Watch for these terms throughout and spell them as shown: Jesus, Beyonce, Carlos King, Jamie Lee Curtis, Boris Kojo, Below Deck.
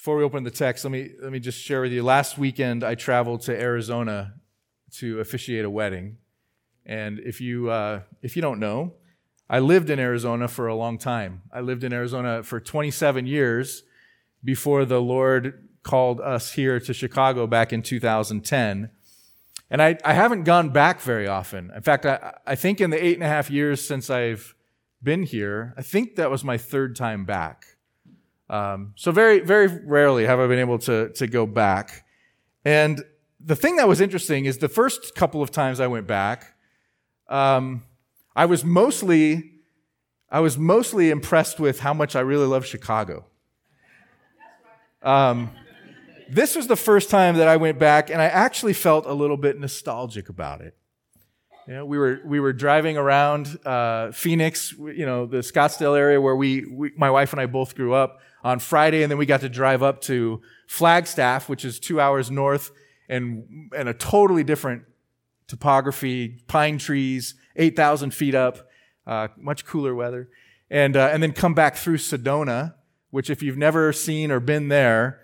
Before we open the text, let me just share with you. Last weekend, I traveled to Arizona to officiate a wedding. And if you don't know, I lived in Arizona for a long time. I lived in Arizona for 27 years before the Lord called us here to Chicago back in 2010. And I haven't gone back very often. In fact, I think in the 8.5 years since I've been here, I think that was my third time back. So very, very rarely have I been able to go back. And the thing that was interesting is the first couple of times I went back, I was mostly impressed with how much I really love Chicago. This was the first time that I went back, and I actually felt a little bit nostalgic about it. You know, we were driving around Phoenix, you know, the Scottsdale area where we my wife and I both grew up on Friday, and then we got to drive up to Flagstaff, which is 2 hours north, and a totally different topography, pine trees, 8,000 feet up, much cooler weather, and then come back through Sedona, which if you've never seen or been there,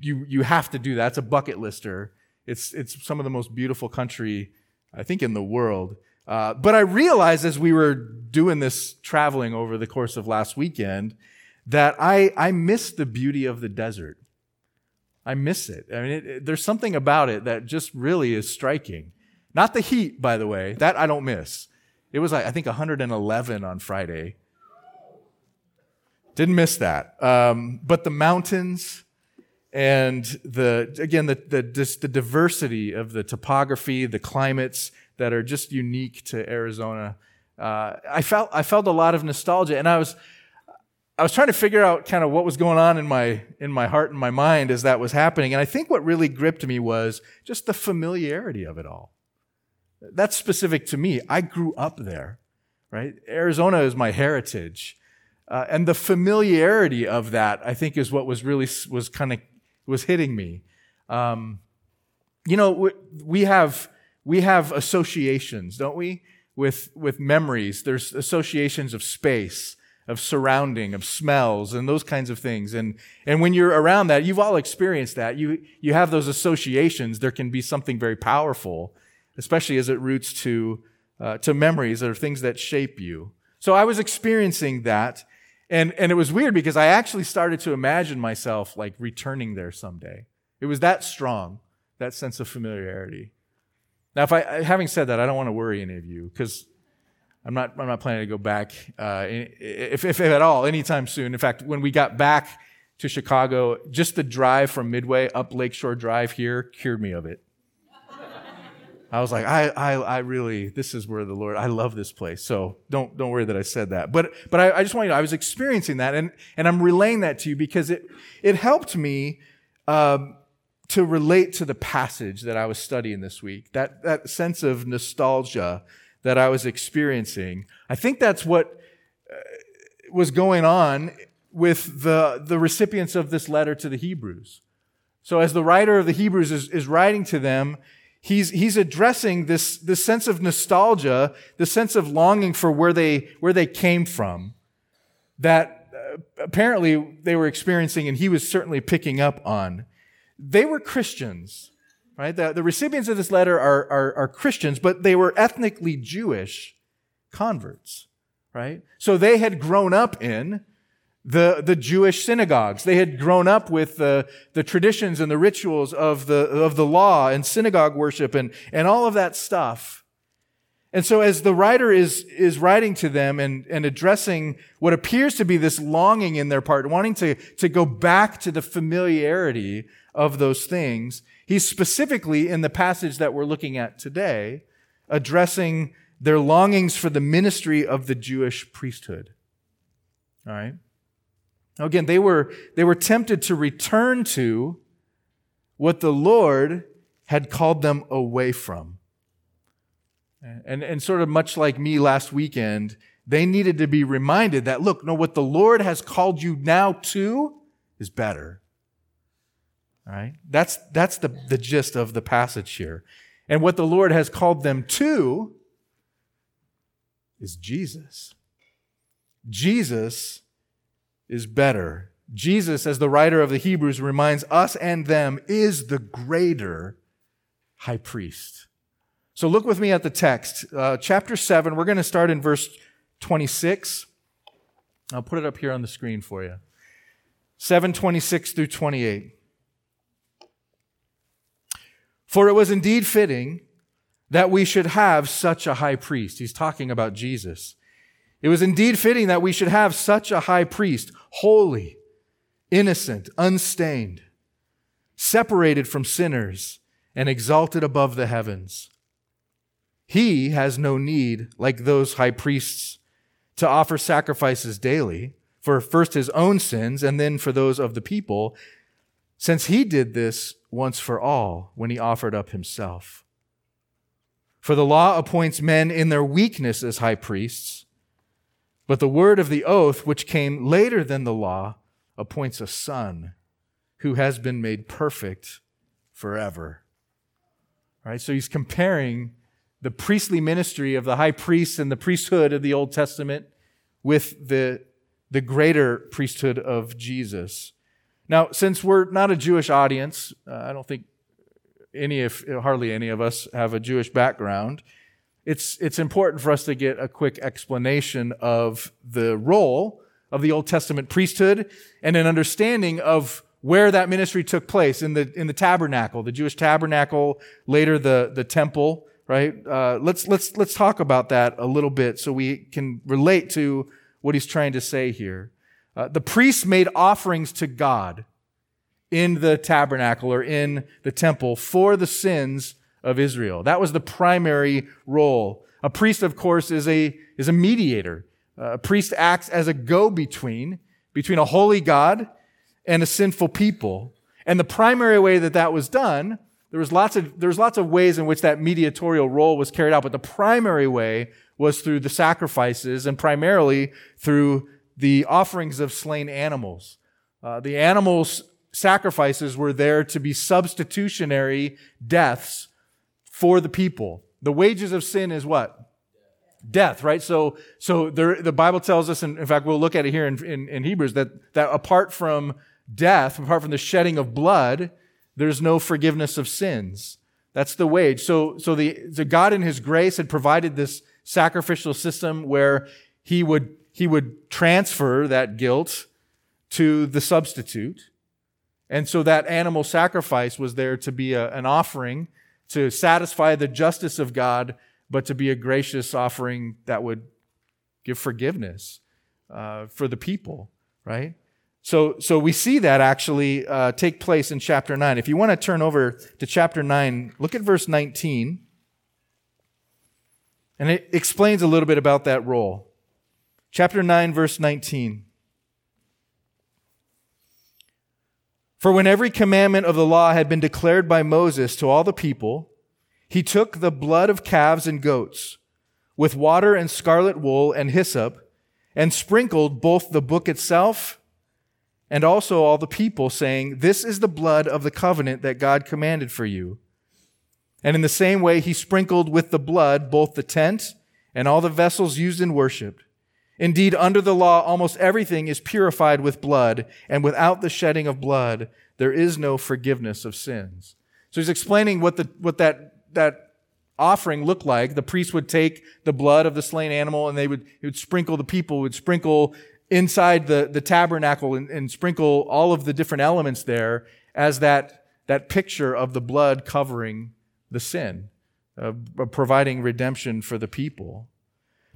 you have to do that. It's a bucket lister. It's some of the most beautiful country, I think, in the world. But I realized as we were doing this traveling over the course of last weekend that I missed the beauty of the desert. I miss it. I mean, there's something about it that just really is striking. Not the heat, by the way. That I don't miss. It was, I think, 111 on Friday. Didn't miss that. But the mountains and the diversity of the topography, the climates that are just unique to Arizona. I felt a lot of nostalgia, and I was trying to figure out kind of what was going on in my heart and my mind as that was happening. And I think what really gripped me was just the familiarity of it all. That's specific to me. I grew up there, right? Arizona is my heritage. And the familiarity of that, I think, is what was hitting me. You know, we have associations, don't we? With memories, there's associations of space, of surrounding, of smells, and those kinds of things. And when you're around that, you've all experienced that. You have those associations. There can be something very powerful, especially as it roots to memories or things that shape you. So I was experiencing that. And it was weird because I actually started to imagine myself like returning there someday. It was that strong, that sense of familiarity. Now, having said that, I don't want to worry any of you because I'm not planning to go back, if at all, anytime soon. In fact, when we got back to Chicago, just the drive from Midway up Lakeshore Drive here cured me of it. I was like, this is where the Lord, I love this place. So don't worry that I said that. But I just want you to know, I was experiencing that, and I'm relaying that to you because it helped me to relate to the passage that I was studying this week. That sense of nostalgia that I was experiencing. I think that's what was going on with the recipients of this letter to the Hebrews. So as the writer of the Hebrews is writing to them, he's addressing this sense of nostalgia, this sense of longing for where they came from that apparently they were experiencing, and he was certainly picking up on. They were Christians, right? The recipients of this letter are Christians, but they were ethnically Jewish converts, right? So they had grown up in the Jewish synagogues. They had grown up with the traditions and the rituals of the law and synagogue worship and all of that stuff. And so as the writer is writing to them and addressing what appears to be this longing in their part, wanting to go back to the familiarity of those things, he's specifically in the passage that we're looking at today, addressing their longings for the ministry of the Jewish priesthood. All right? Now again, they were tempted to return to what the Lord had called them away from. And sort of much like me last weekend, they needed to be reminded that, look, no, what the Lord has called you now to is better. All right? That's the gist of the passage here. And what the Lord has called them to is Jesus. Jesus is better Jesus, as the writer of the Hebrews reminds us and them, is the greater high priest. So look with me at the text. Chapter 7, we're going to start in verse 26. I'll put it up here on the screen for you. 7:26 through 28. For it was indeed fitting that we should have such a high priest. He's talking about Jesus. It was indeed fitting that we should have such a high priest, holy, innocent, unstained, separated from sinners, and exalted above the heavens. He has no need, like those high priests, to offer sacrifices daily for first his own sins and then for those of the people, since he did this once for all when he offered up himself. For the law appoints men in their weakness as high priests, but the word of the oath, which came later than the law, appoints a son who has been made perfect forever. All right, so he's comparing the priestly ministry of the high priest and the priesthood of the Old Testament with the greater priesthood of Jesus. Now, since we're not a Jewish audience, I don't think hardly any of us have a Jewish background. It's important for us to get a quick explanation of the role of the Old Testament priesthood and an understanding of where that ministry took place in the tabernacle, the Jewish tabernacle, later the temple, right? Let's talk about that a little bit so we can relate to what he's trying to say here. The priests made offerings to God in the tabernacle or in the temple for the sins of Israel. That was the primary role. A priest, of course, is a mediator. A priest acts as a go-between between a holy God and a sinful people. And the primary way that was done, there was lots of ways in which that mediatorial role was carried out, but the primary way was through the sacrifices and primarily through the offerings of slain animals. The animals' sacrifices were there to be substitutionary deaths for the people. The wages of sin is what? Death, right? So there, the Bible tells us, and in fact, we'll look at it here in Hebrews, that apart from death, apart from the shedding of blood, there's no forgiveness of sins. That's the wage. So God in His grace had provided this sacrificial system where He would transfer that guilt to the substitute. And so that animal sacrifice was there to be an offering to satisfy the justice of God, but to be a gracious offering that would give forgiveness for the people, right? So we see that actually take place in chapter 9. If you want to turn over to chapter 9, look at verse 19. And it explains a little bit about that role. Chapter 9, verse 19. For when every commandment of the law had been declared by Moses to all the people, he took the blood of calves and goats with water and scarlet wool and hyssop and sprinkled both the book itself and also all the people, saying, "This is the blood of the covenant that God commanded for you." And in the same way, he sprinkled with the blood both the tent and all the vessels used in worship. Indeed, under the law, almost everything is purified with blood, and without the shedding of blood, there is no forgiveness of sins. So he's explaining what that offering looked like. The priest would take the blood of the slain animal, and he would sprinkle the people, would sprinkle inside the tabernacle and sprinkle all of the different elements there as that picture of the blood covering the sin, providing redemption for the people.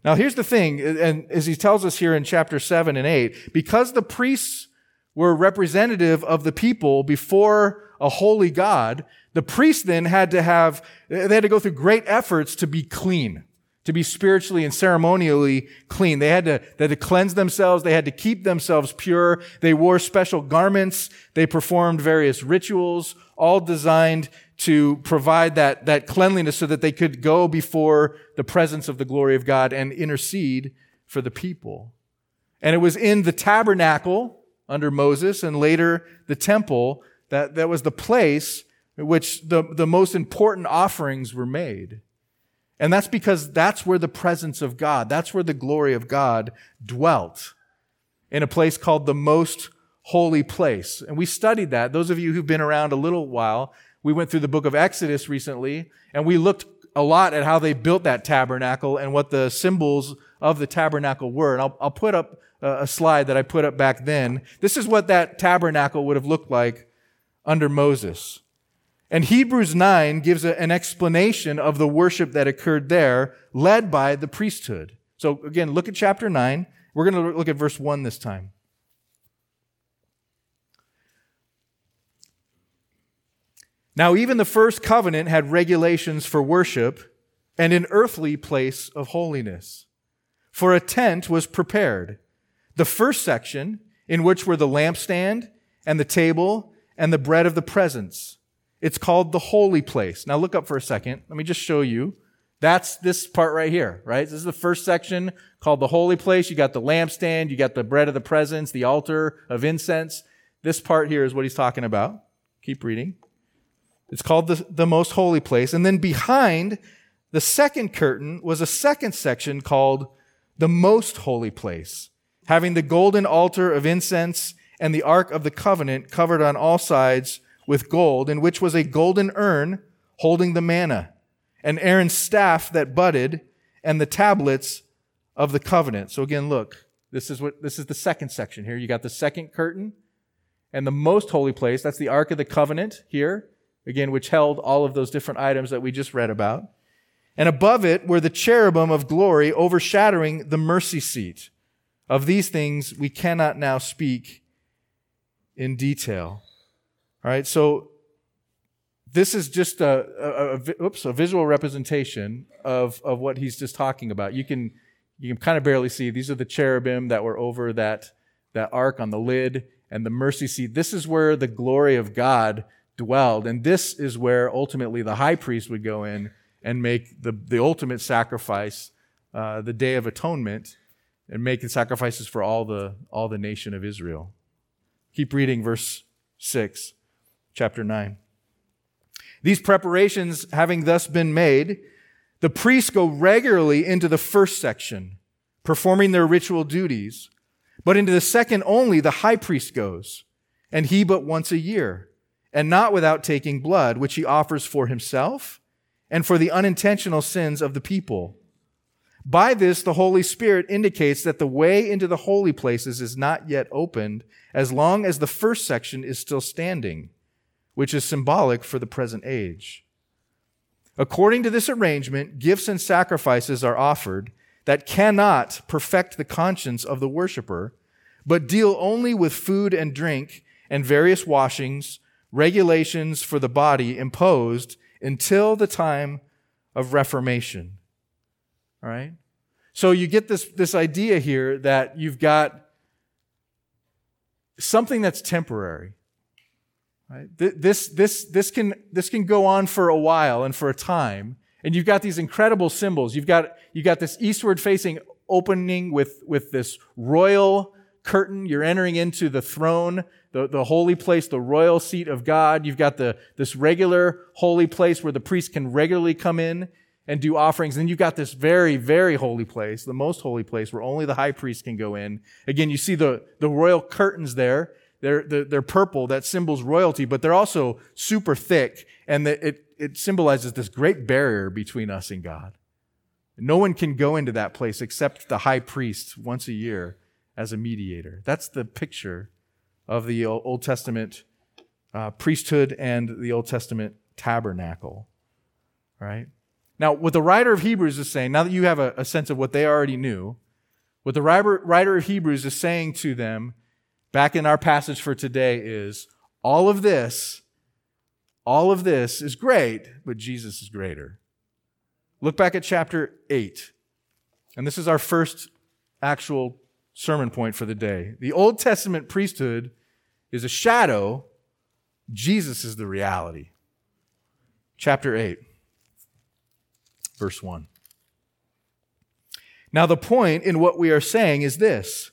Now, here's the thing, and as he tells us here in chapter 7 and 8, because the priests were representative of the people before a holy God, the priests then had to go through great efforts to be clean, to be spiritually and ceremonially clean. They had to cleanse themselves. They had to keep themselves pure. They wore special garments. They performed various rituals, all designed to provide that cleanliness so that they could go before the presence of the glory of God and intercede for the people. And it was in the tabernacle under Moses and later the temple that was the place in which the most important offerings were made. And that's because that's where the presence of God, that's where the glory of God dwelt, in a place called the Most holy place. And we studied that. Those of you who've been around a little while, we went through the book of Exodus recently, and we looked a lot at how they built that tabernacle and what the symbols of the tabernacle were. And I'll put up a slide that I put up back then. This is what that tabernacle would have looked like under Moses. And Hebrews 9 gives an explanation of the worship that occurred there, led by the priesthood. So again, look at chapter 9. We're going to look at verse 1 this time. Now, even the first covenant had regulations for worship and an earthly place of holiness. For a tent was prepared, the first section, in which were the lampstand and the table and the bread of the presence. It's called the holy place. Now look up for a second. Let me just show you. That's this part right here, right? This is the first section called the holy place. You got the lampstand, you got the bread of the presence, the altar of incense. This part here is what he's talking about. Keep reading. It's called the most holy place. And then behind the second curtain was a second section called the most holy place, having the golden altar of incense and the ark of the covenant covered on all sides with gold, in which was a golden urn holding the manna, and Aaron's staff that budded, and the tablets of the covenant. So again, look, this is the second section here. You got the second curtain and the most holy place. That's the Ark of the Covenant here, again, which held all of those different items that we just read about. And above it were the cherubim of glory overshadowing the mercy seat. Of these things we cannot now speak in detail. All right, so this is just a visual representation of what he's just talking about. You can kind of barely see. These are the cherubim that were over that ark on the lid and the mercy seat. This is where the glory of God dwelled, and this is where ultimately the high priest would go in and make the ultimate sacrifice, the Day of Atonement, and making sacrifices for all the nation of Israel. Keep reading verse 6. Chapter 9. These preparations having thus been made, the priests go regularly into the first section, performing their ritual duties, but into the second only the high priest goes, and he but once a year, and not without taking blood, which he offers for himself and for the unintentional sins of the people. By this, the Holy Spirit indicates that the way into the holy places is not yet opened, as long as the first section is still standing, which is symbolic for the present age. According to this arrangement, gifts and sacrifices are offered that cannot perfect the conscience of the worshiper, but deal only with food and drink and various washings, regulations for the body imposed until the time of Reformation. All right? So you get this idea here that you've got something that's temporary. Right? This can go on for a while and for a time, and you've got these incredible symbols. You've got this eastward-facing opening with this royal curtain. You're entering into the throne, the holy place, the royal seat of God. You've got this regular holy place where the priest can regularly come in and do offerings. And then you've got this very, very holy place, the most holy place, where only the high priest can go in. Again, you see the royal curtains there. They're purple. That symbolizes royalty, but they're also super thick, and it symbolizes this great barrier between us and God. No one can go into that place except the high priest once a year as a mediator. That's the picture of the Old Testament priesthood and the Old Testament tabernacle. Right? Now, what the writer of Hebrews is saying, now that you have a sense of what they already knew, what the writer of Hebrews is saying to them back in our passage for today is, all of this is great, but Jesus is greater. Look back at chapter 8. And this is our first actual sermon point for the day. The Old Testament priesthood is a shadow. Jesus is the reality. Chapter 8, verse 1. Now the point in what we are saying is this: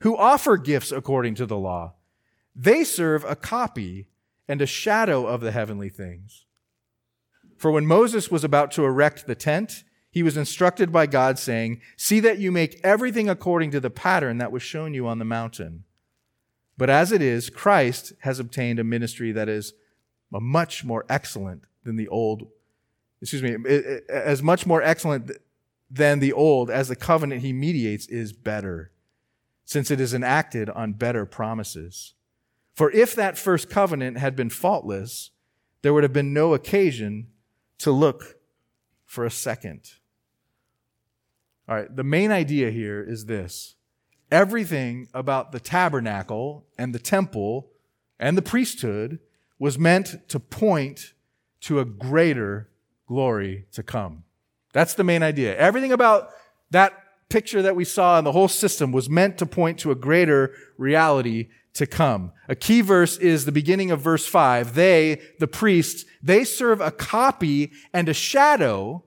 who offer gifts according to the law. They serve a copy and a shadow of the heavenly things. For when Moses was about to erect the tent, he was instructed by God, saying, "See that you make everything according to the pattern that was shown you on the mountain." But as it is, Christ has obtained a ministry that is much more excellent than the old. As much more excellent than the old as the covenant he mediates is better, since it is enacted on better promises. For if that first covenant had been faultless, there would have been no occasion to look for a second. All right, the main idea here is this. Everything about the tabernacle and the temple and the priesthood was meant to point to a greater glory to come. That's the main idea. Everything about that picture that we saw and the whole system was meant to point to a greater reality to come. A key verse is the beginning of verse 5. They, the priests, they serve a copy and a shadow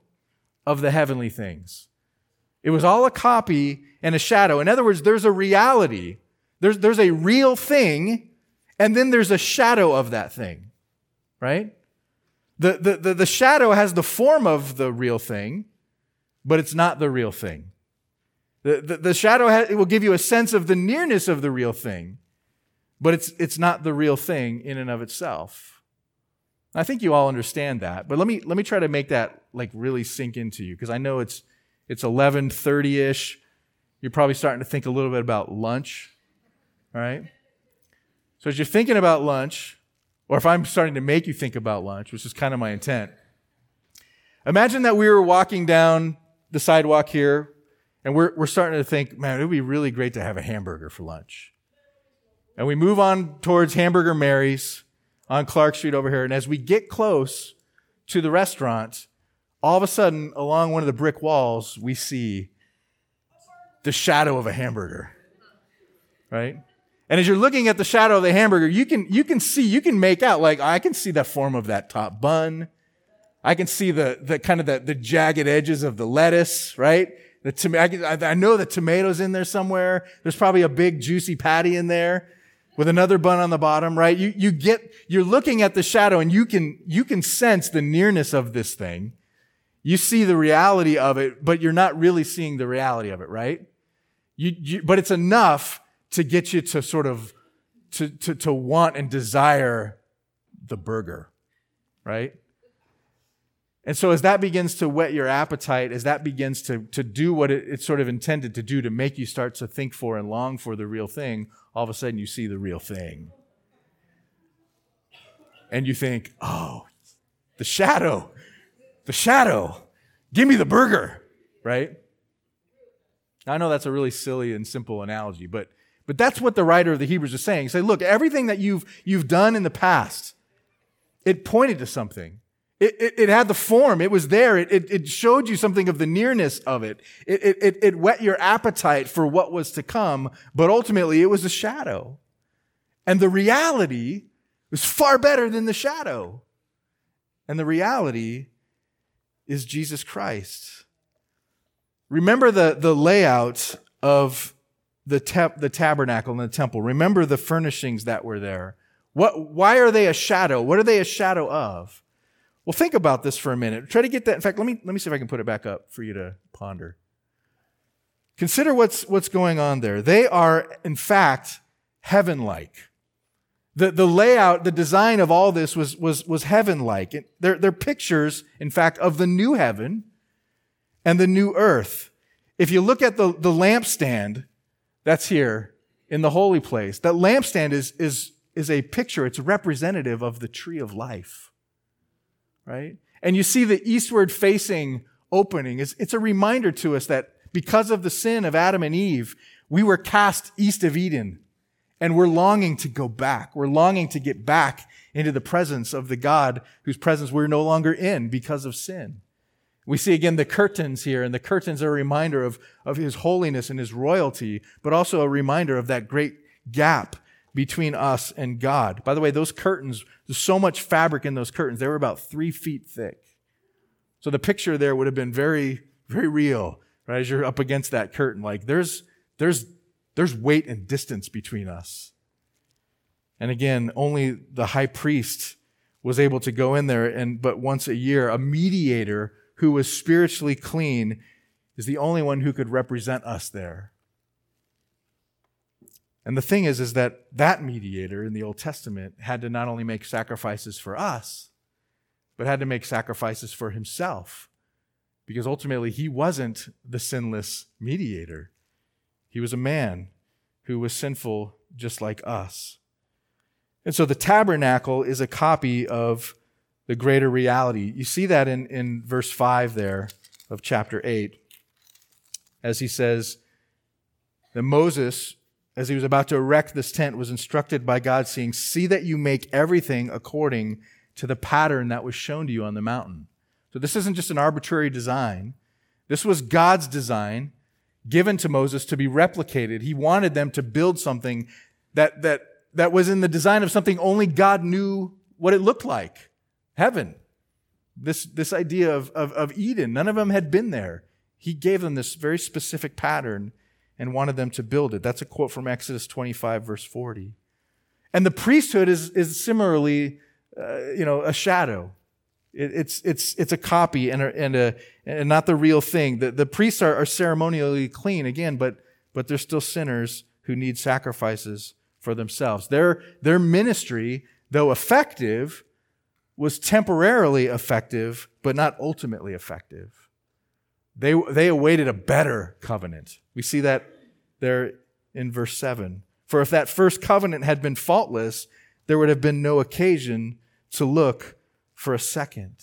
of the heavenly things. It was all a copy and a shadow. In other words, there's a reality. There's a real thing, and then there's a shadow of that thing, right? The shadow has the form of the real thing, but it's not the real thing. The shadow it will give you a sense of the nearness of the real thing, but it's not the real thing in and of itself. I think you all understand that, but let me try to make that like really sink into you, because I know it's 11:30-ish. You're probably starting to think a little bit about lunch, all right? So as you're thinking about lunch, or if I'm starting to make you think about lunch, which is kind of my intent, imagine that we were walking down the sidewalk here, and we're starting to think, man, it would be really great to have a hamburger for lunch. And we move on towards Hamburger Mary's on Clark Street over here. And as we get close to the restaurant, all of a sudden, along one of the brick walls, we see the shadow of a hamburger, right? And as you're looking at the shadow of the hamburger, you can make out, like, I can see the form of that top bun. I can see the jagged edges of the lettuce, right? I know the tomato's in there somewhere. There's probably a big juicy patty in there with another bun on the bottom, right? You're looking at the shadow, and you can sense the nearness of this thing. You see the reality of it, but you're not really seeing the reality of it, right? But it's enough to get you to sort of to want and desire the burger, right? And so as that begins to whet your appetite, as that begins to do what it's sort of intended to do, to make you start to think for and long for the real thing, all of a sudden you see the real thing. And you think, oh, the shadow, give me the burger, right? Now, I know that's a really silly and simple analogy, but that's what the writer of the Hebrews is saying. Say, look, everything that you've done in the past, it pointed to something. It had the form. It was there. It showed you something of the nearness of it. It whet your appetite for what was to come, but ultimately it was a shadow. And the reality was far better than the shadow. And the reality is Jesus Christ. Remember the layout of the tabernacle and the temple. Remember the furnishings that were there. Why are they a shadow? What are they a shadow of? Well, think about this for a minute. Try to get that. In fact, let me see if I can put it back up for you to ponder. Consider what's going on there. They are, in fact, heaven-like. The layout, the design of all this was heaven-like. They're pictures, in fact, of the new heaven and the new earth. If you look at the lampstand that's here in the holy place, that lampstand is a picture. It's representative of the tree of life. Right? And you see the eastward facing opening. It's a reminder to us that because of the sin of Adam and Eve, we were cast east of Eden, and we're longing to go back. We're longing to get back into the presence of the God whose presence we're no longer in because of sin. We see again the curtains here, and the curtains are a reminder of his holiness and his royalty, but also a reminder of that great gap between us and God. By the way, those curtains, there's so much fabric in those curtains. They were about 3 feet thick. So the picture there would have been very, very real, right? As you're up against that curtain, like there's weight and distance between us. And again, only the high priest was able to go in there, but once a year, a mediator who was spiritually clean is the only one who could represent us there. And the thing is that mediator in the Old Testament had to not only make sacrifices for us, but had to make sacrifices for himself, because ultimately he wasn't the sinless mediator. He was a man who was sinful just like us. And so the tabernacle is a copy of the greater reality. You see that in verse 5 there of chapter 8, as he says that Moses, as he was about to erect this tent, was instructed by God, saying, "See that you make everything according to the pattern that was shown to you on the mountain." So this isn't just an arbitrary design. This was God's design given to Moses to be replicated. He wanted them to build something that was in the design of something only God knew what it looked like. Heaven. This idea of Eden. None of them had been there. He gave them this very specific pattern and wanted them to build it. That's a quote from Exodus 25, verse 40. And the priesthood is similarly a shadow. It's a copy and not the real thing. The priests are ceremonially clean again, but they're still sinners who need sacrifices for themselves. Their ministry, though effective, was temporarily effective, but not ultimately effective. They awaited a better covenant. We see that there in verse 7. For if that first covenant had been faultless, there would have been no occasion to look for a second.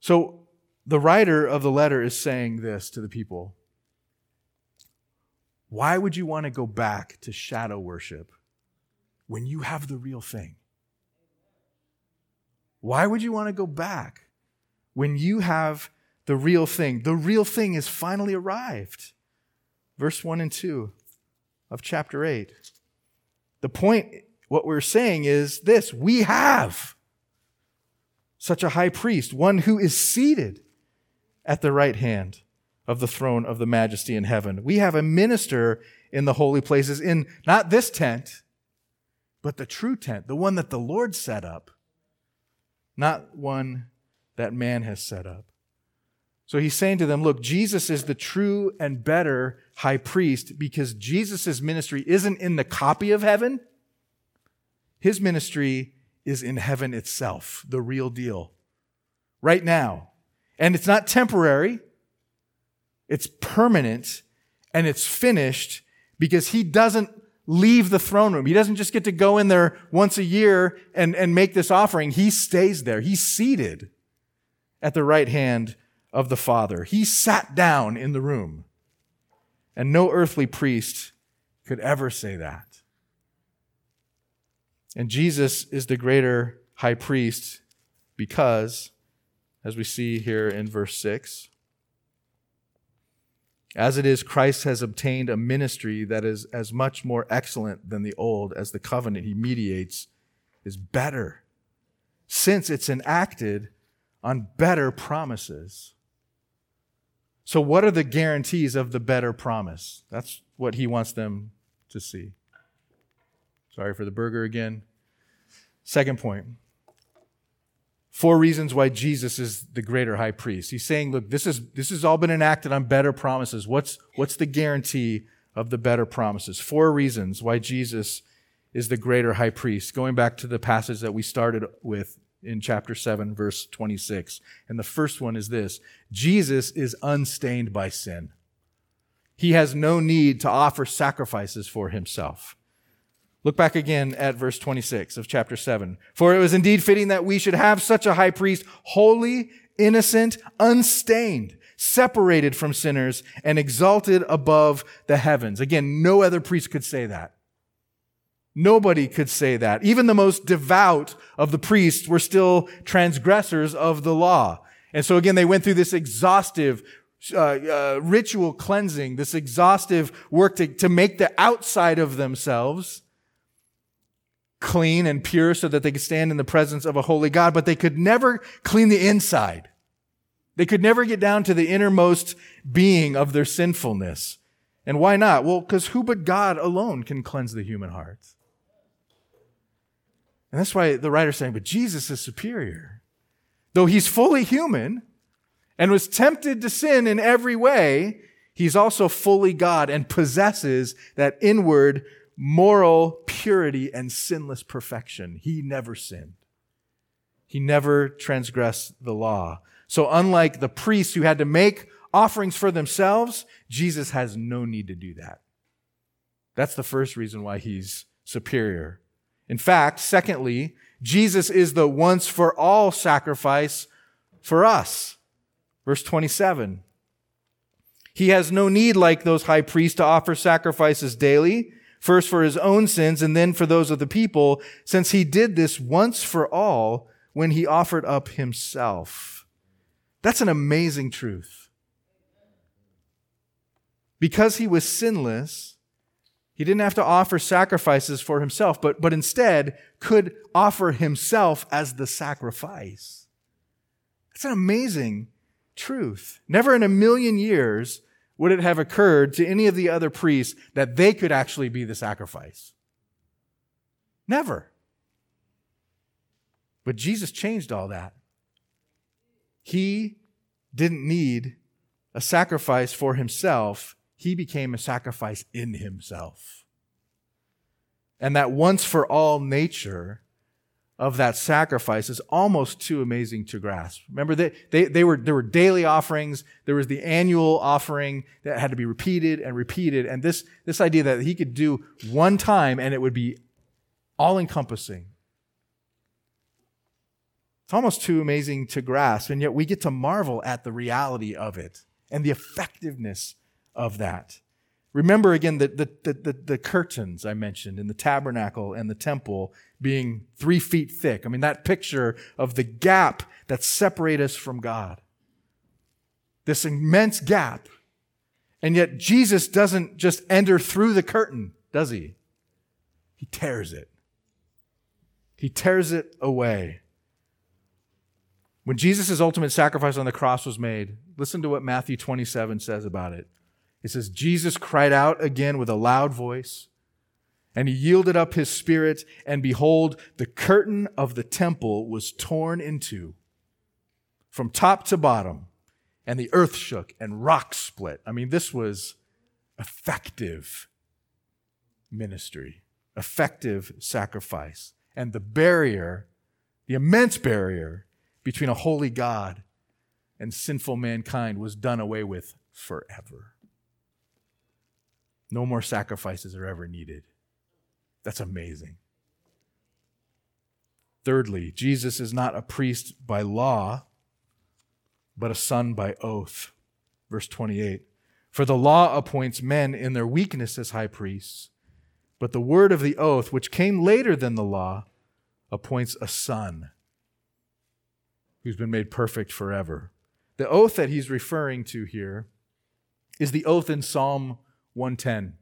So the writer of the letter is saying this to the people. Why would you want to go back to shadow worship when you have the real thing? Why would you want to go back when you have the real thing? The real thing has finally arrived. Verse 1 and 2 of chapter 8. The point, what we're saying is this: we have such a high priest, one who is seated at the right hand of the throne of the majesty in heaven. We have a minister in the holy places, in not this tent, but the true tent, the one that the Lord set up, not one that man has set up. So he's saying to them, look, Jesus is the true and better high priest, because Jesus' ministry isn't in the copy of heaven. His ministry is in heaven itself, the real deal, right now. And it's not temporary. It's permanent, and it's finished, because he doesn't leave the throne room. He doesn't just get to go in there once a year and make this offering. He stays there. He's seated at the right hand of the Father. He sat down in the room, and no earthly priest could ever say that. And Jesus is the greater high priest because, as we see here in verse 6, as it is, Christ has obtained a ministry that is as much more excellent than the old as the covenant he mediates is better, since it's enacted on better promises. So what are the guarantees of the better promise? That's what he wants them to see. Sorry for the burger again. Second point. 4 reasons why Jesus is the greater high priest. He's saying, look, this has all been enacted on better promises. What's the guarantee of the better promises? 4 reasons why Jesus is the greater high priest. Going back to the passage that we started with in chapter 7, verse 26. And the first one is this: Jesus is unstained by sin. He has no need to offer sacrifices for himself. Look back again at verse 26 of chapter 7. For it was indeed fitting that we should have such a high priest, holy, innocent, unstained, separated from sinners, and exalted above the heavens. Again, no other priest could say that. Nobody could say that. Even the most devout of the priests were still transgressors of the law. And so again, they went through this exhaustive ritual cleansing, this exhaustive work to make the outside of themselves clean and pure so that they could stand in the presence of a holy God, but they could never clean the inside. They could never get down to the innermost being of their sinfulness. And why not? Well, because who but God alone can cleanse the human heart? And that's why the writer's saying, but Jesus is superior. Though he's fully human and was tempted to sin in every way, he's also fully God and possesses that inward moral purity and sinless perfection. He never sinned. He never transgressed the law. So unlike the priests who had to make offerings for themselves, Jesus has no need to do that. That's the first reason why he's superior. In fact, secondly, Jesus is the once for all sacrifice for us. Verse 27. He has no need like those high priests to offer sacrifices daily, first for his own sins and then for those of the people, since he did this once for all when he offered up himself. That's an amazing truth. Because he was sinless, he didn't have to offer sacrifices for himself, but instead could offer himself as the sacrifice. That's an amazing truth. Never in a million years would it have occurred to any of the other priests that they could actually be the sacrifice. Never. But Jesus changed all that. He didn't need a sacrifice for himself. He became a sacrifice in himself. And that once for all nature of that sacrifice is almost too amazing to grasp. Remember, there were daily offerings. There was the annual offering that had to be repeated and repeated. And this idea that he could do one time and it would be all-encompassing. It's almost too amazing to grasp. And yet we get to marvel at the reality of it and the effectiveness of that. Remember again the curtains I mentioned in the tabernacle and the temple being 3 feet thick. I mean, that picture of the gap that separates us from God. This immense gap. And yet Jesus doesn't just enter through the curtain, does he? He tears it. He tears it away. When Jesus' ultimate sacrifice on the cross was made, listen to what Matthew 27 says about it. It says, Jesus cried out again with a loud voice, and he yielded up his spirit, and behold, the curtain of the temple was torn in two from top to bottom, and the earth shook and rocks split. I mean, this was effective ministry, effective sacrifice. And the barrier, the immense barrier between a holy God and sinful mankind was done away with forever. No more sacrifices are ever needed. That's amazing. Thirdly, Jesus is not a priest by law, but a son by oath. Verse 28, for the law appoints men in their weakness as high priests, but the word of the oath, which came later than the law, appoints a son who's been made perfect forever. The oath that he's referring to here is the oath in Psalm 110.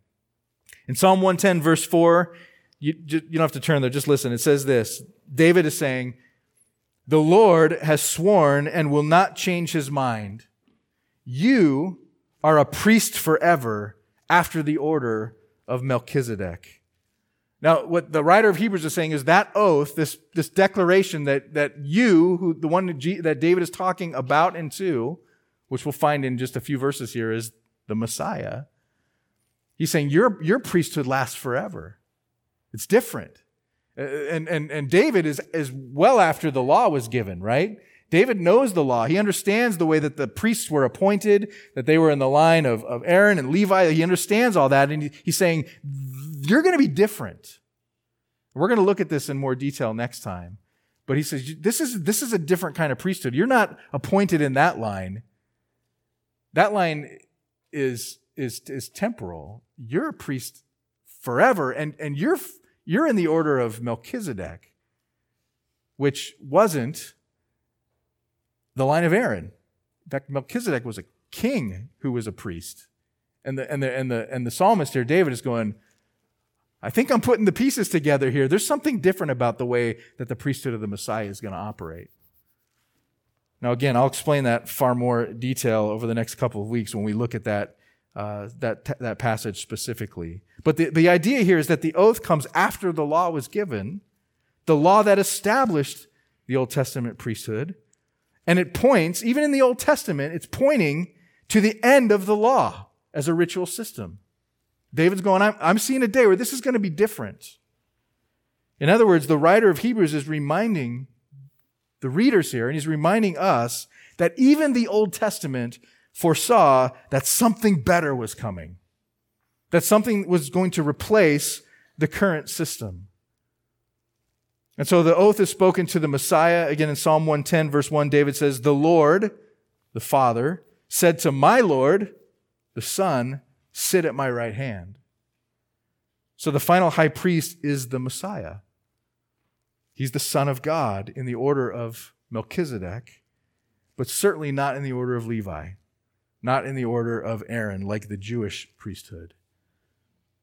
In Psalm 110, verse 4, you don't have to turn there, just listen. It says this, David is saying, the Lord has sworn and will not change his mind. You are a priest forever after the order of Melchizedek. Now, what the writer of Hebrews is saying is that oath, this declaration that you, who the one that David is talking about and to, which we'll find in just a few verses here, is the Messiah. He's saying your priesthood lasts forever. It's different. And David is well after the law was given, right? David knows the law. He understands the way that the priests were appointed, that they were in the line of Aaron and Levi. He understands all that. And he's saying, you're going to be different. We're going to look at this in more detail next time. But he says, this is a different kind of priesthood. You're not appointed in that line. That line is temporal. You're a priest forever, and your You're in the order of Melchizedek, which wasn't the line of Aaron. In fact, Melchizedek was a king who was a priest. And the psalmist here, David, is going, I think I'm putting the pieces together here. There's something different about the way that the priesthood of the Messiah is going to operate. Now, again, I'll explain that far more detail over the next couple of weeks when we look at that passage specifically. But the idea here is that the oath comes after the law was given, the law that established the Old Testament priesthood, and it points, even in the Old Testament, it's pointing to the end of the law as a ritual system. David's going, I'm seeing a day where this is going to be different. In other words, the writer of Hebrews is reminding the readers here, and he's reminding us that even the Old Testament foresaw that something better was coming, that something was going to replace the current system. And so the oath is spoken to the Messiah. Again, in Psalm 110, verse 1, David says, the Lord, the Father, said to my Lord, the Son, sit at my right hand. So the final high priest is the Messiah. He's the Son of God in the order of Melchizedek, but certainly not in the order of Levi, not in the order of Aaron, like the Jewish priesthood.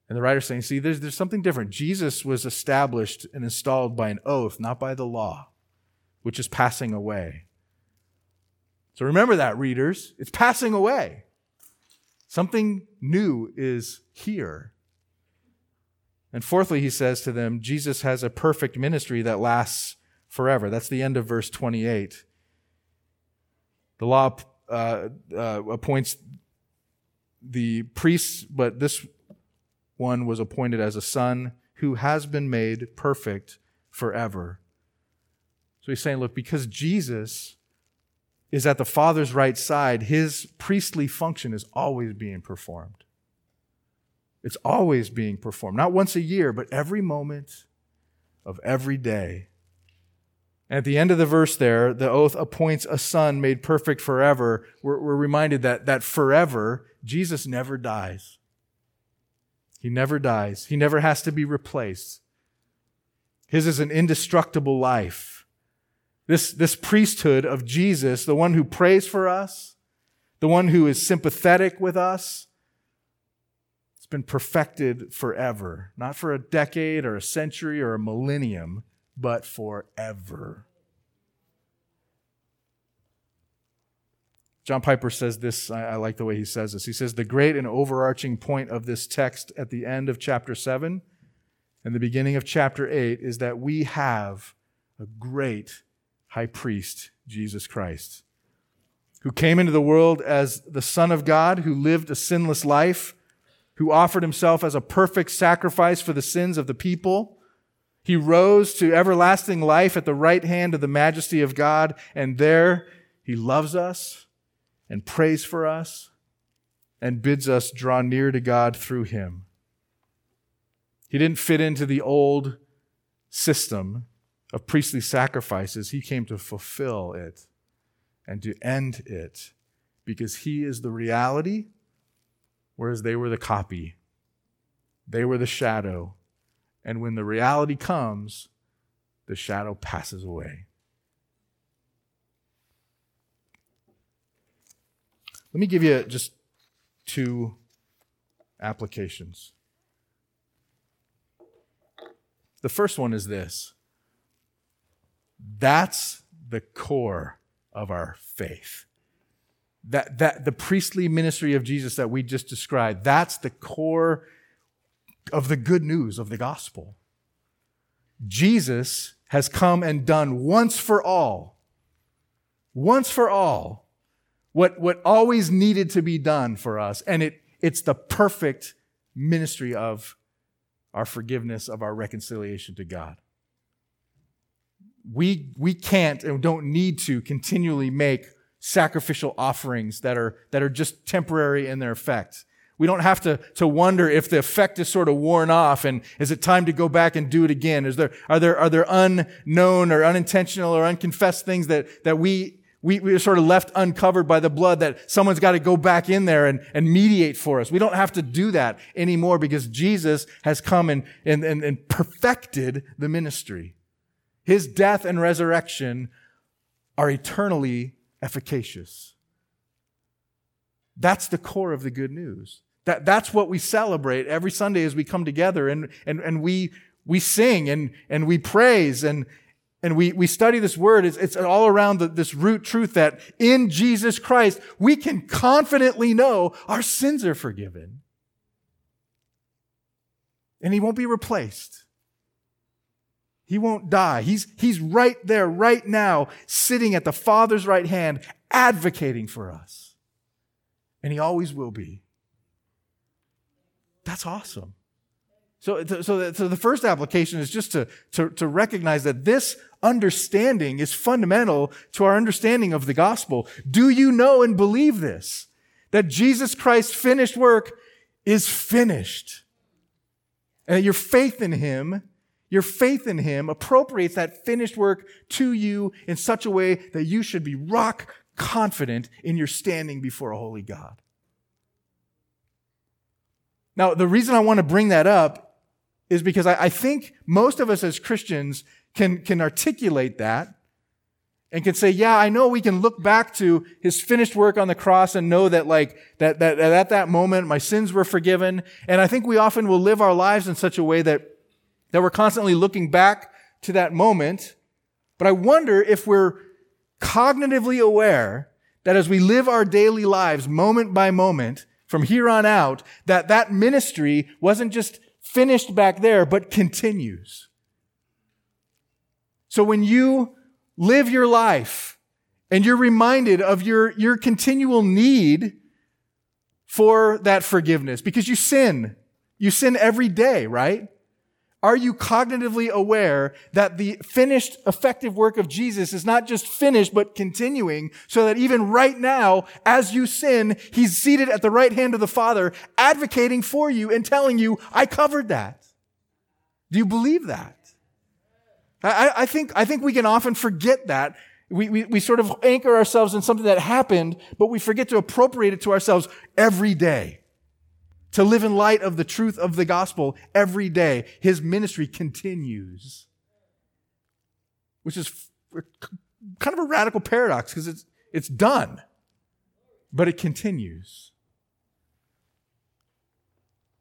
And the writer's saying, see, there's something different. Jesus was established and installed by an oath, not by the law, which is passing away. So remember that, readers. It's passing away. Something new is here. And fourthly, he says to them, Jesus has a perfect ministry that lasts forever. That's the end of verse 28. The law appoints the priests, but this one was appointed as a son who has been made perfect forever. So he's saying, look, because Jesus is at the Father's right side, his priestly function is always being performed. It's always being performed. Not once a year, but every moment of every day. And at the end of the verse there, the oath appoints a son made perfect forever. We're reminded that forever, Jesus never dies. He never dies. He never has to be replaced. His is an indestructible life. This priesthood of Jesus, the one who prays for us, the one who is sympathetic with us, been perfected forever, not for a decade or a century or a millennium, but forever. John Piper says this, I like the way he says this. He says, the great and overarching point of this text at the end of chapter 7 and the beginning of chapter 8 is that we have a great high priest, Jesus Christ, who came into the world as the Son of God, who lived a sinless life, who offered himself as a perfect sacrifice for the sins of the people. He rose to everlasting life at the right hand of the majesty of God, and there he loves us and prays for us and bids us draw near to God through him. He didn't fit into the old system of priestly sacrifices. He came to fulfill it and to end it because he is the reality, whereas they were the copy. They were the shadow. And when the reality comes, the shadow passes away. Let me give you just two applications. The first one is this. That's the core of our faith. That the priestly ministry of Jesus that we just described, that's the core of the good news of the gospel. Jesus has come and done once for all, what always needed to be done for us. And it's the perfect ministry of our forgiveness, of our reconciliation to God. We can't and don't need to continually make sacrificial offerings that are just temporary in their effect. We don't have to wonder if the effect is sort of worn off and is it time to go back and do it again? Are there unknown or unintentional or unconfessed things that we We are sort of left uncovered by the blood, that someone's got to go back in there and mediate for us. We don't have to do that anymore because Jesus has come and perfected the ministry. His death and resurrection are eternally efficacious. That's the core of the good news. That's what we celebrate every Sunday as we come together and we sing and we praise and we study this word. It's all around this root truth that in Jesus Christ, we can confidently know our sins are forgiven. And He won't be replaced. He won't die. He's right there, right now, sitting at the Father's right hand, advocating for us. And He always will be. That's awesome. So the first application is just to recognize that this understanding is fundamental to our understanding of the gospel. Do you know and believe this? That Jesus Christ's finished work is finished. And that your faith in Him appropriates that finished work to you in such a way that you should be rock confident in your standing before a holy God. Now, the reason I want to bring that up is because I think most of us as Christians can articulate that and can say, yeah, I know we can look back to His finished work on the cross and know that that at that moment my sins were forgiven. And I think we often will live our lives in such a way that we're constantly looking back to that moment. But I wonder if we're cognitively aware that as we live our daily lives moment by moment, from here on out, that ministry wasn't just finished back there, but continues. So when you live your life and you're reminded of your continual need for that forgiveness, because you sin every day, right? Are you cognitively aware that the finished, effective work of Jesus is not just finished, but continuing, so that even right now, as you sin, He's seated at the right hand of the Father, advocating for you and telling you, I covered that? Do you believe that? I think we can often forget that. We sort of anchor ourselves in something that happened, but we forget to appropriate it to ourselves every day. To live in light of the truth of the gospel every day. His ministry continues. Which is kind of a radical paradox because it's done. But it continues.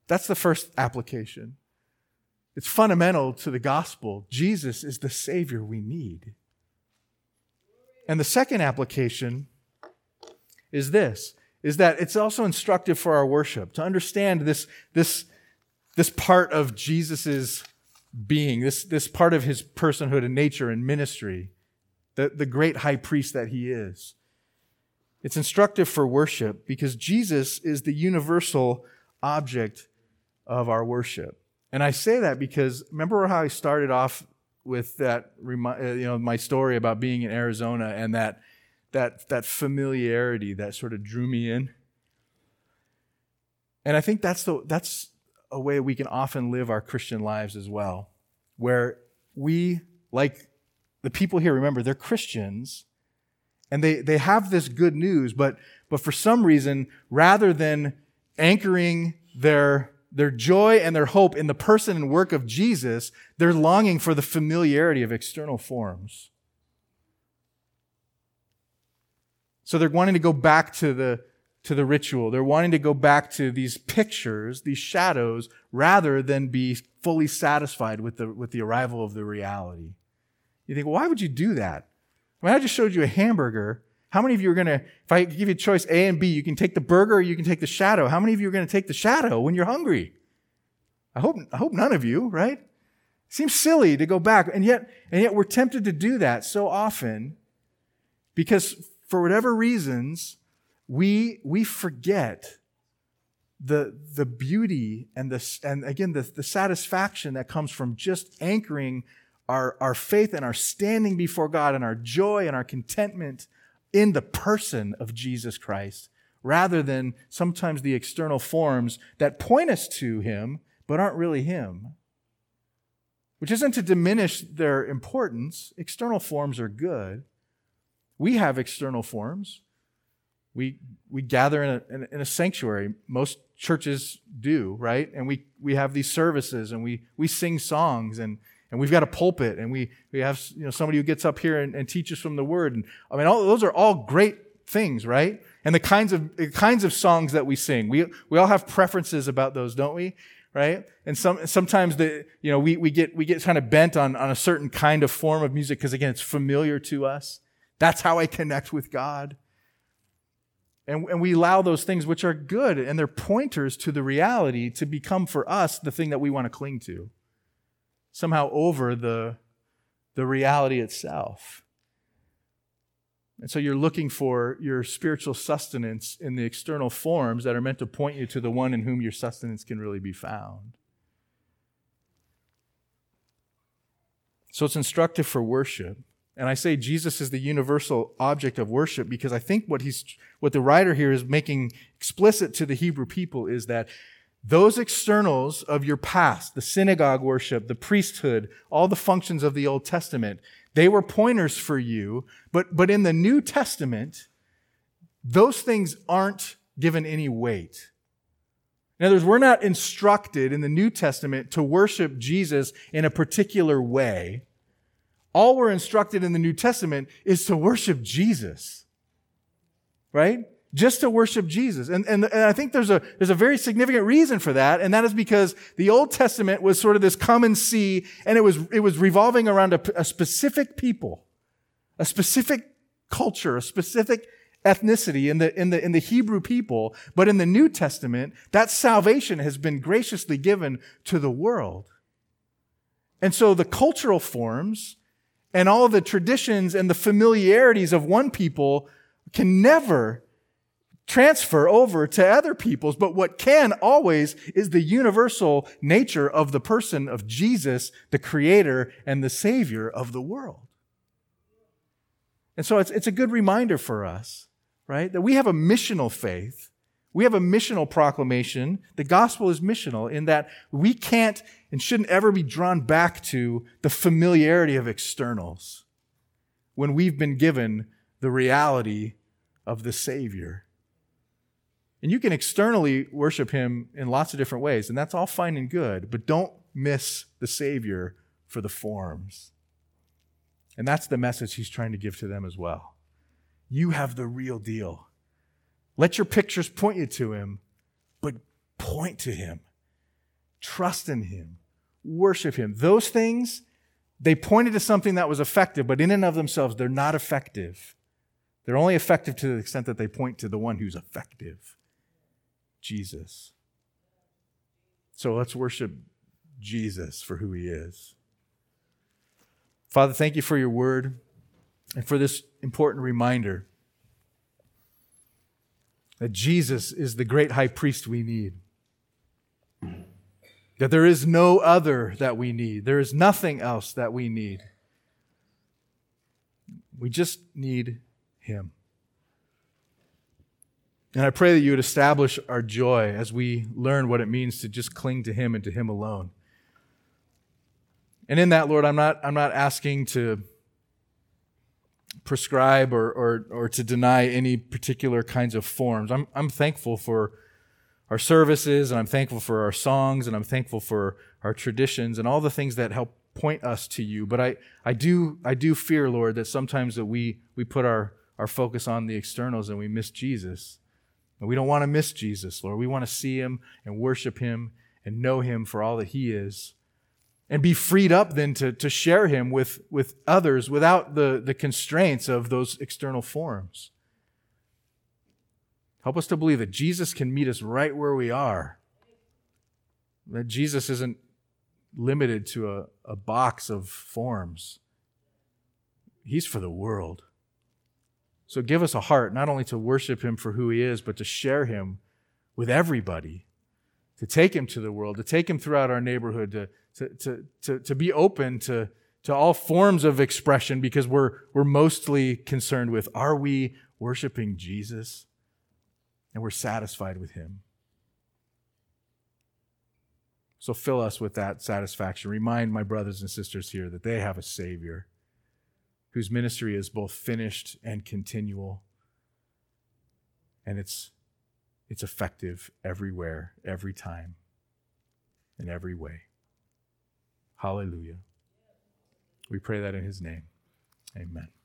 That's the first application. It's fundamental to the gospel. Jesus is the Savior we need. And the second application is this. Is that it's also instructive for our worship to understand this part of Jesus' being, this part of His personhood and nature and ministry, the great high priest that He is. It's instructive for worship because Jesus is the universal object of our worship. And I say that because remember how I started off with that, my story about being in Arizona and that familiarity that sort of drew me in. And I think that's a way we can often live our Christian lives as well, where we, like the people here, remember, they're Christians, and they have this good news, but for some reason, rather than anchoring their joy and their hope in the person and work of Jesus, they're longing for the familiarity of external forms. So they're wanting to go back to the ritual. They're wanting to go back to these pictures, these shadows, rather than be fully satisfied with the arrival of the reality. You think, well, why would you do that? I mean, I just showed you a hamburger. How many of you are going to, if I give you a choice A and B, you can take the burger or you can take the shadow. How many of you are going to take the shadow when you're hungry? I hope none of you, right? Seems silly to go back. And yet we're tempted to do that so often because for whatever reasons, we forget the beauty and again the satisfaction that comes from just anchoring our faith and our standing before God and our joy and our contentment in the person of Jesus Christ, rather than sometimes the external forms that point us to Him but aren't really Him. Which isn't to diminish their importance. External forms are good. We have external forms. We gather in a sanctuary. Most churches do, right? And we have these services, and we sing songs, and we've got a pulpit, and we have, you know, somebody who gets up here and teaches from the Word. And I mean, all those are all great things, right? And the kinds of songs that we sing. We all have preferences about those, don't we? Right? And sometimes we get kind of bent on a certain kind of form of music because, again, it's familiar to us. That's how I connect with God. And we allow those things, which are good, and they're pointers to the reality, to become for us the thing that we want to cling to, somehow over the reality itself. And so you're looking for your spiritual sustenance in the external forms that are meant to point you to the one in whom your sustenance can really be found. So it's instructive for worship. And I say Jesus is the universal object of worship because I think what the writer here is making explicit to the Hebrew people is that those externals of your past, the synagogue worship, the priesthood, all the functions of the Old Testament, they were pointers for you, but in the New Testament, those things aren't given any weight. In other words, we're not instructed in the New Testament to worship Jesus in a particular way. All we're instructed in the New Testament is to worship Jesus, right? Just to worship Jesus. And I think there's a very significant reason for that, and that is because the Old Testament was sort of this come and see, and it was revolving around a specific people, a specific culture, a specific ethnicity in the Hebrew people. But in the New Testament, that salvation has been graciously given to the world. And so the cultural forms and all the traditions and the familiarities of one people can never transfer over to other peoples. But what can always is the universal nature of the person of Jesus, the Creator and the Savior of the world. And so it's a good reminder for us, right, that we have a missional faith. We have a missional proclamation. The gospel is missional in that we can't and shouldn't ever be drawn back to the familiarity of externals when we've been given the reality of the Savior. And you can externally worship Him in lots of different ways, and that's all fine and good, but don't miss the Savior for the forms. And that's the message He's trying to give to them as well. You have the real deal. Let your pictures point you to Him, but point to Him. Trust in Him. Worship Him. Those things, they pointed to something that was effective, but in and of themselves, they're not effective. They're only effective to the extent that they point to the one who's effective, Jesus. So let's worship Jesus for who He is. Father, thank You for Your word and for this important reminder that Jesus is the great high priest we need. That there is no other that we need. There is nothing else that we need. We just need Him. And I pray that You would establish our joy as we learn what it means to just cling to Him and to Him alone. And in that, Lord, I'm not asking to prescribe or to deny any particular kinds of forms. I'm thankful for our services, and I'm thankful for our songs, and I'm thankful for our traditions and all the things that help point us to You. But I do fear, Lord, that sometimes that we put our focus on the externals and we miss Jesus. And we don't want to miss Jesus, Lord. We want to see Him and worship Him and know Him for all that He is. And be freed up then to share Him with others without the constraints of those external forms. Help us to believe that Jesus can meet us right where we are. That Jesus isn't limited to a box of forms. He's for the world. So give us a heart not only to worship Him for who He is, but to share Him with everybody. To take Him to the world, to take Him throughout our neighborhood, to be open to all forms of expression, because we're mostly concerned with, are we worshiping Jesus? And we're satisfied with Him. So fill us with that satisfaction. Remind my brothers and sisters here that they have a Savior whose ministry is both finished and continual. And it's effective everywhere, every time, in every way. Hallelujah. We pray that in his name. Amen.